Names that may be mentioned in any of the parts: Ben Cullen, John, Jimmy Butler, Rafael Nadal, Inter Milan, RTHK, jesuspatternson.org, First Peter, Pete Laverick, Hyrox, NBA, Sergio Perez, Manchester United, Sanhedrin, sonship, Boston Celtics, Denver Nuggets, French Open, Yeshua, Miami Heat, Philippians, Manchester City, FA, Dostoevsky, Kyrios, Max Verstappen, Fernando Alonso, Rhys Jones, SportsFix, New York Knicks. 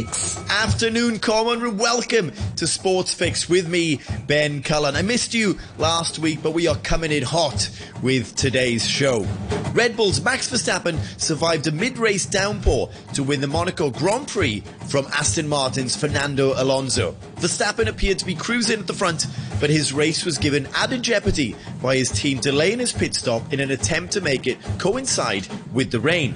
SportsFix. Afternoon, Common, and welcome to SportsFix with me, Ben Cullen. I missed you last week, but we are coming in hot with today's show. Red Bull's Max Verstappen survived a mid-race downpour to win the Monaco Grand Prix from Aston Martin's Fernando Alonso. Verstappen appeared to be cruising at the front, but his race was given added jeopardy by his team delaying his pit stop in an attempt to make it coincide with the rain.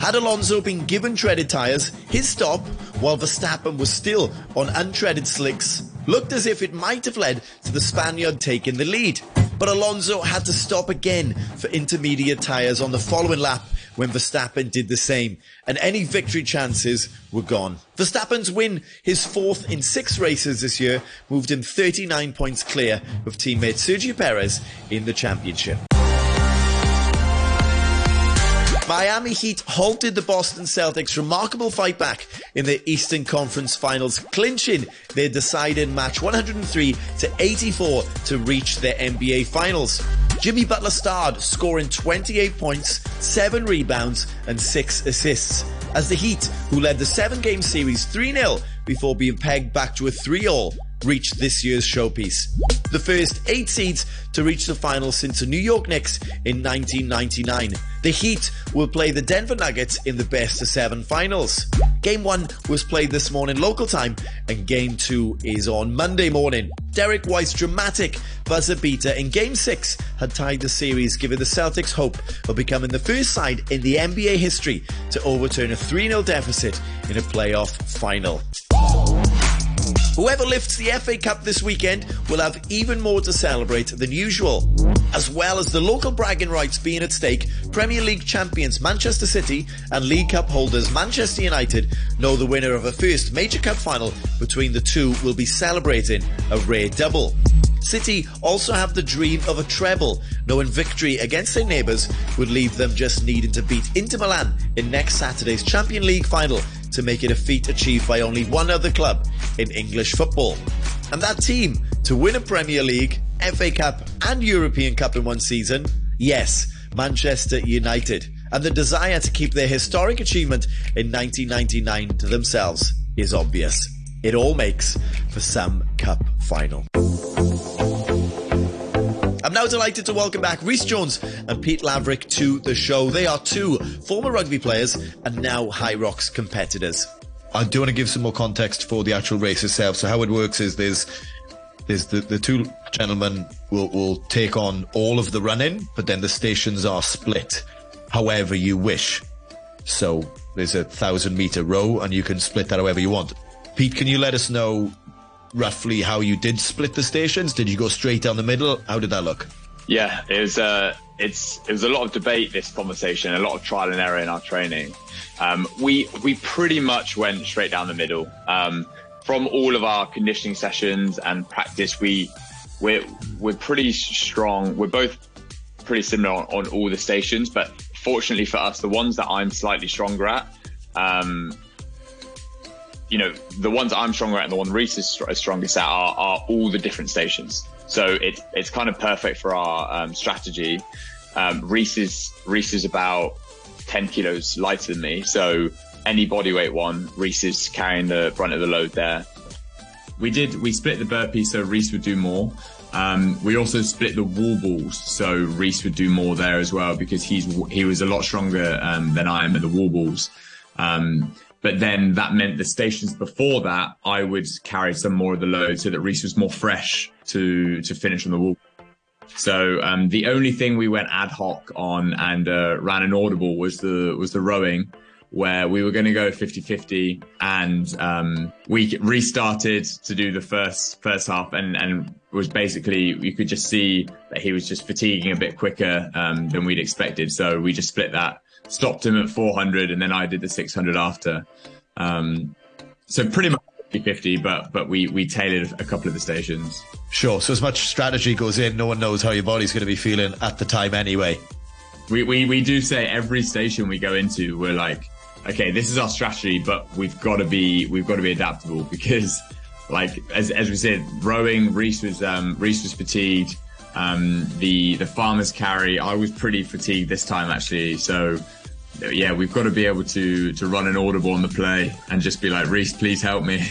Had Alonso been given treaded tyres, his stop, while Verstappen was still on untreaded slicks, looked as if it might have led to the Spaniard taking the lead. But Alonso had to stop again for intermediate tyres on the following lap when Verstappen did the same, and any victory chances were gone. Verstappen's win, his fourth in 6 races this year, moved him 39 points clear of teammate Sergio Perez in the championship. Miami Heat halted the Boston Celtics' remarkable fight back in the Eastern Conference Finals, clinching their deciding match 103-84 to reach their NBA Finals. Jimmy Butler starred, scoring 28 points, 7 rebounds and 6 assists, as the Heat, who led the 7-game series 3-0 before being pegged back to a 3-all, reached this year's showpiece. The first 8 seeds to reach the finals since the New York Knicks in 1999. The Heat will play the Denver Nuggets in the best-of-7 finals. Game 1 was played this morning local time, and Game 2 is on Monday morning. Derek White's dramatic buzzer beater in Game 6 had tied the series, giving the Celtics hope of becoming the first side in the NBA history to overturn a 3-0 deficit in a playoff final. Whoever lifts the FA Cup this weekend will have even more to celebrate than usual. As well as the local bragging rights being at stake, Premier League champions Manchester City and League Cup holders Manchester United know the winner of a first major cup final between the two will be celebrating a rare double. City also have the dream of a treble, knowing victory against their neighbours would leave them just needing to beat Inter Milan in next Saturday's Champions League final to make it a feat achieved by only one other club in English football. And that team to win a Premier League, FA Cup and European Cup in one season? Yes, Manchester United. And the desire to keep their historic achievement in 1999 to themselves is obvious. It all makes for some cup final. I'm now delighted to welcome back Rhys Jones and Pete Laverick to the show. They are two former rugby players and now Hyrox competitors. I do want to give some more context for the actual race itself. So how it works is the two gentlemen will take on all of the running, but then the stations are split however you wish. So there's a 1,000-meter row and you can split that however you want. Pete, can you let us know roughly how you did split the stations? Did you go straight down the middle? How did that look? Yeah, it was a lot of debate, this conversation, a lot of trial and error in our training. We pretty much went straight down the middle. From all of our conditioning sessions and practice, we're pretty strong. We're both pretty similar on all the stations, but fortunately for us, the ones that I'm slightly stronger at, the ones I'm stronger at and the one Rhys is strongest at are all the different stations. So it's kind of perfect for our strategy. Rhys is about 10 kilos lighter than me. So any bodyweight one, Rhys is carrying the brunt of the load there. We split the burpee so Rhys would do more. We also split the wall balls, so Rhys would do more there as well because he was a lot stronger than I am at the wall balls. But then that meant the stations before that, I would carry some more of the load so that Rhys was more fresh to finish on the wall. So the only thing we went ad hoc on and ran an audible was the rowing, where we were going to go 50-50, and we restarted to do the first half and was basically, you could just see that he was just fatiguing a bit quicker than we'd expected. So we just split that. Stopped him at 400 and then I did the 600 after. So pretty much 50-50, but we tailored a couple of the stations. Sure, so as much strategy goes in, no one knows how your body's going to be feeling at the time anyway. We do say every station we go into, we're like, okay, this is our strategy, but we've got to be adaptable because, like, as we said, rowing, Rhys was fatigued. The farmer's carry, I was pretty fatigued this time actually, so yeah, we've got to be able to run an audible on the play and just be like, Rhys, please help me.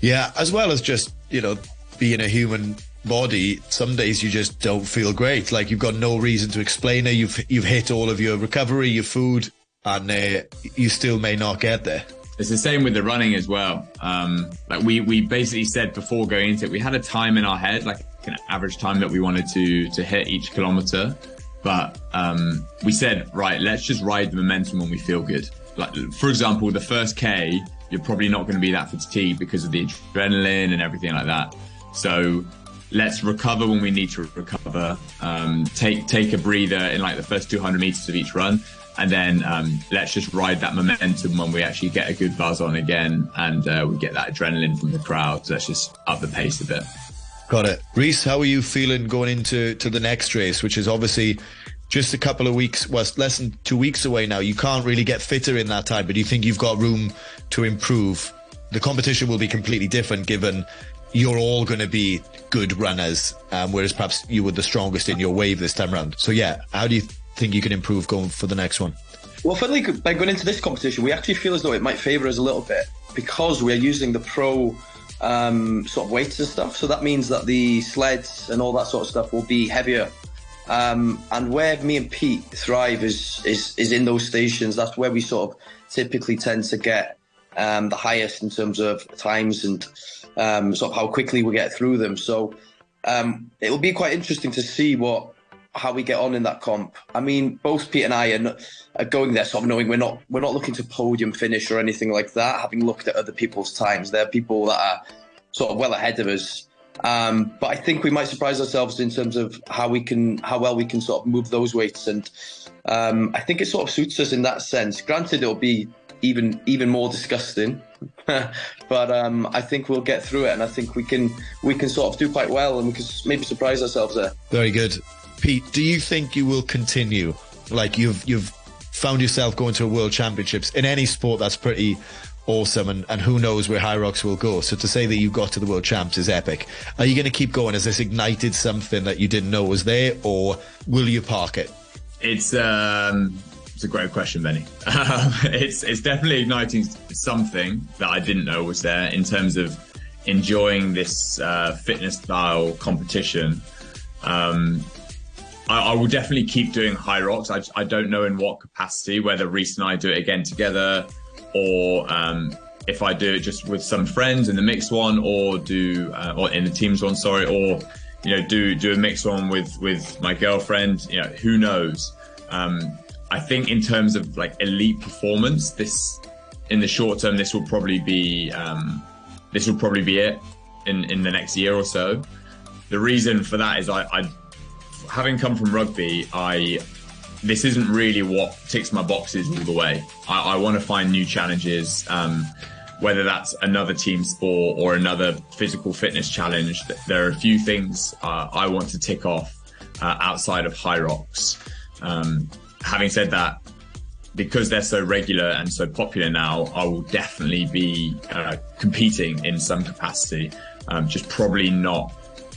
Yeah, as well as just, you know, being a human body, some days you just don't feel great. Like, you've got no reason to explain it. You've hit all of your recovery, your food, and you still may not get there. It's the same with the running as well. Like we basically said before going into it, we had a time in our head, like an average time that we wanted to hit each kilometer. But we said, right, let's just ride the momentum when we feel good. Like, for example, the first K, you're probably not going to be that fatigued because of the adrenaline and everything like that. So let's recover when we need to recover. Take a breather in like the first 200 meters of each run. And then let's just ride that momentum when we actually get a good buzz on again and we get that adrenaline from the crowd. So let's just up the pace a bit. Got it. Rhys, how are you feeling going into the next race, which is obviously just a couple of weeks, well, less than 2 weeks away now? You can't really get fitter in that time, but do you think you've got room to improve? The competition will be completely different given you're all going to be good runners, whereas perhaps you were the strongest in your wave this time around. So yeah, how do you think you can improve going for the next one? Well, finally, by going into this competition, we actually feel as though it might favour us a little bit because we're using the pro sort of weights and stuff. So that means that the sleds and all that sort of stuff will be heavier. And where me and Pete thrive is in those stations. That's where we sort of typically tend to get the highest in terms of times and sort of how quickly we get through them. So it will be quite interesting to see how we get on in that comp. I mean, both Pete and I are going there sort of knowing we're not looking to podium finish or anything like that, having looked at other people's times. There are people that are sort of well ahead of us. But I think we might surprise ourselves in terms of how well we can sort of move those weights. And I think it sort of suits us in that sense. Granted, it'll be even more disgusting, but I think we'll get through it, and I think we can sort of do quite well, and we can maybe surprise ourselves there. Very good. Pete, do you think you will continue? Like, you've found yourself going to a world championships in any sport. That's pretty awesome. And who knows where Hyrox will go. So to say that you got to the world champs is epic. Are you going to keep going? Has this ignited something that you didn't know was there, or will you park it? It's a great question, Benny. It's definitely igniting something that I didn't know was there in terms of enjoying this fitness style competition. I will definitely keep doing Hyrox. I don't know in what capacity, whether Rhys and I do it again together, or if I do it just with some friends in the mixed one, or or in the teams one, sorry, or, you know, do a mixed one with my girlfriend. You know, who knows? I think in terms of like elite performance, in the short term, this will probably be it in the next year or so. The reason for that is having come from rugby, this isn't really what ticks my boxes all the way. I want to find new challenges, whether that's another team sport or another physical fitness challenge. There are a few things I want to tick off outside of Hyrox. Having said that, because they're so regular and so popular now, I will definitely be competing in some capacity, just probably not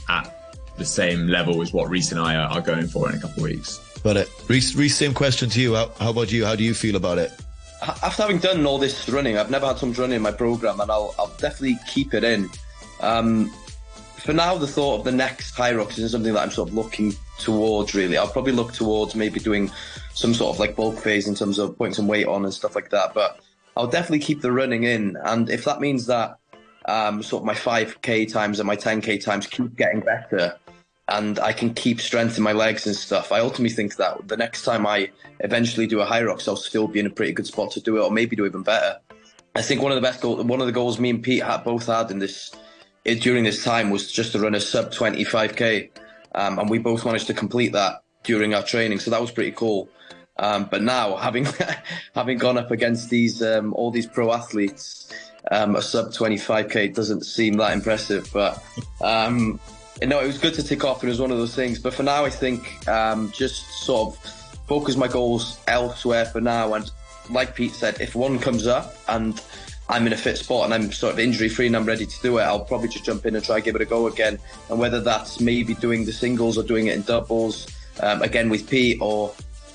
at the same level as what Rhys and I are going for in a couple of weeks. Got it. Rhys, same question to you. How about you? How do you feel about it? After having done all this running, I've never had so much running in my programme, and I'll definitely keep it in. For now, the thought of the next Hyrox isn't something that I'm sort of looking towards, really. I'll probably look towards maybe doing some sort of like bulk phase in terms of putting some weight on and stuff like that, but I'll definitely keep the running in. And if that means that sort of my 5K times and my 10K times keep getting better, and I can keep strength in my legs and stuff, I ultimately think that the next time I eventually do a Hyrox, I'll still be in a pretty good spot to do it, or maybe do even better. I think one of the goals me and Pete both had in this during this time was just to run a sub 25K, and we both managed to complete that during our training, so that was pretty cool. But now having gone up against these all these pro athletes, a sub 25K doesn't seem that impressive, but. No, it was good to tick off, and it was one of those things. But for now, I think just sort of focus my goals elsewhere for now. And like Pete said, if one comes up and I'm in a fit spot and I'm sort of injury-free and I'm ready to do it, I'll probably just jump in and try and give it a go again. And whether that's maybe doing the singles or doing it in doubles, again with Pete, or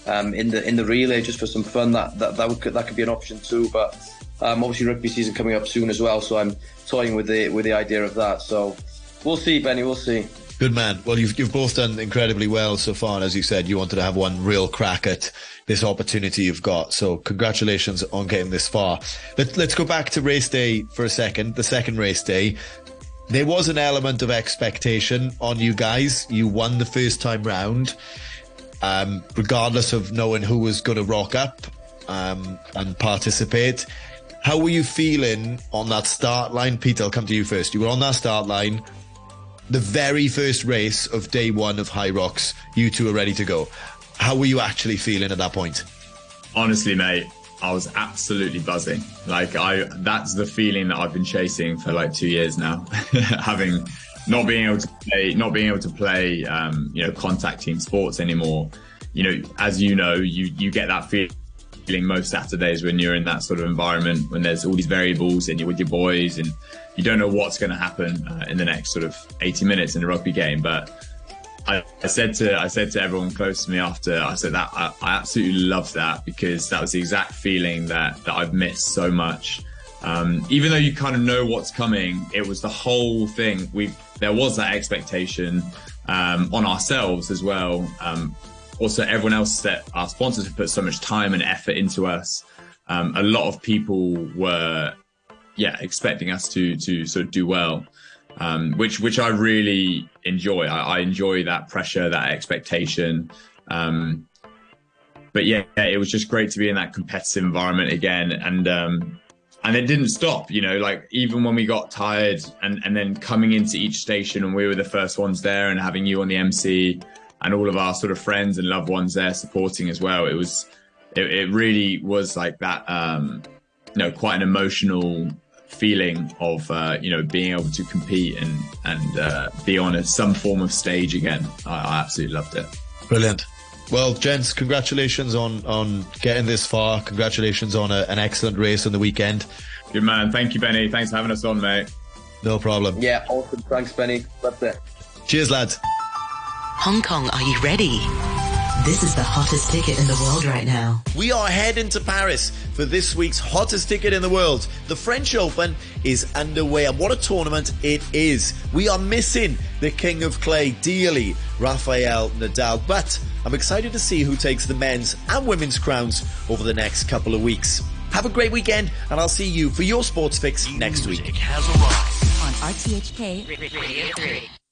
in the relay just for some fun. That could be an option too. But obviously rugby season coming up soon as well, so I'm toying with the idea of that. So we'll see, Benny. We'll see. Good man. Well, you've both done incredibly well so far, and as you said, you wanted to have one real crack at this opportunity you've got. So congratulations on getting this far. Let's go back to race day for a second. The second race day, there was an element of expectation on you guys. You won the first time round, regardless of knowing who was going to rock up and participate. How were you feeling on that start line? Pete, I'll come to you first. You were on that start line. The very first race of day one of Hyrox, you two are ready to go. How were you actually feeling at that point? Honestly, mate, I was absolutely buzzing. That's the feeling that I've been chasing for 2 years now. Having not being able to play, contact team sports anymore. As you get that feeling most Saturdays when you're in that sort of environment, when there's all these variables and you're with your boys and you don't know what's going to happen in the next sort of 80 minutes in a rugby game. But I said to everyone close to me after, I said that I absolutely loved that, because that was the exact feeling that I've missed so much. Even though you kind of know what's coming, it was the whole thing. There was that expectation on ourselves as well. Also, everyone else, that our sponsors have put so much time and effort into us. A lot of people were expecting us to sort of do well, which I really enjoy. I enjoy that pressure, that expectation. But it was just great to be in that competitive environment again. And it didn't stop, even when we got tired and then coming into each station, and we were the first ones there, and having you on the MC and all of our sort of friends and loved ones there supporting as well. It really was like that, quite an emotional feeling of, being able to compete and be on some form of stage again. I absolutely loved it. Brilliant. Well, gents, congratulations on getting this far. Congratulations on an excellent race on the weekend. Good man. Thank you, Benny. Thanks for having us on, mate. No problem. Yeah, awesome. Thanks, Benny. That's it. Cheers, lads. Hong Kong, are you ready? This is the hottest ticket in the world right now. We are heading to Paris for this week's hottest ticket in the world. The French Open is underway, and what a tournament it is. We are missing the King of Clay dearly, Rafael Nadal, but I'm excited to see who takes the men's and women's crowns over the next couple of weeks. Have a great weekend, and I'll see you for your Sports Fix next week. On RTHK Radio 3.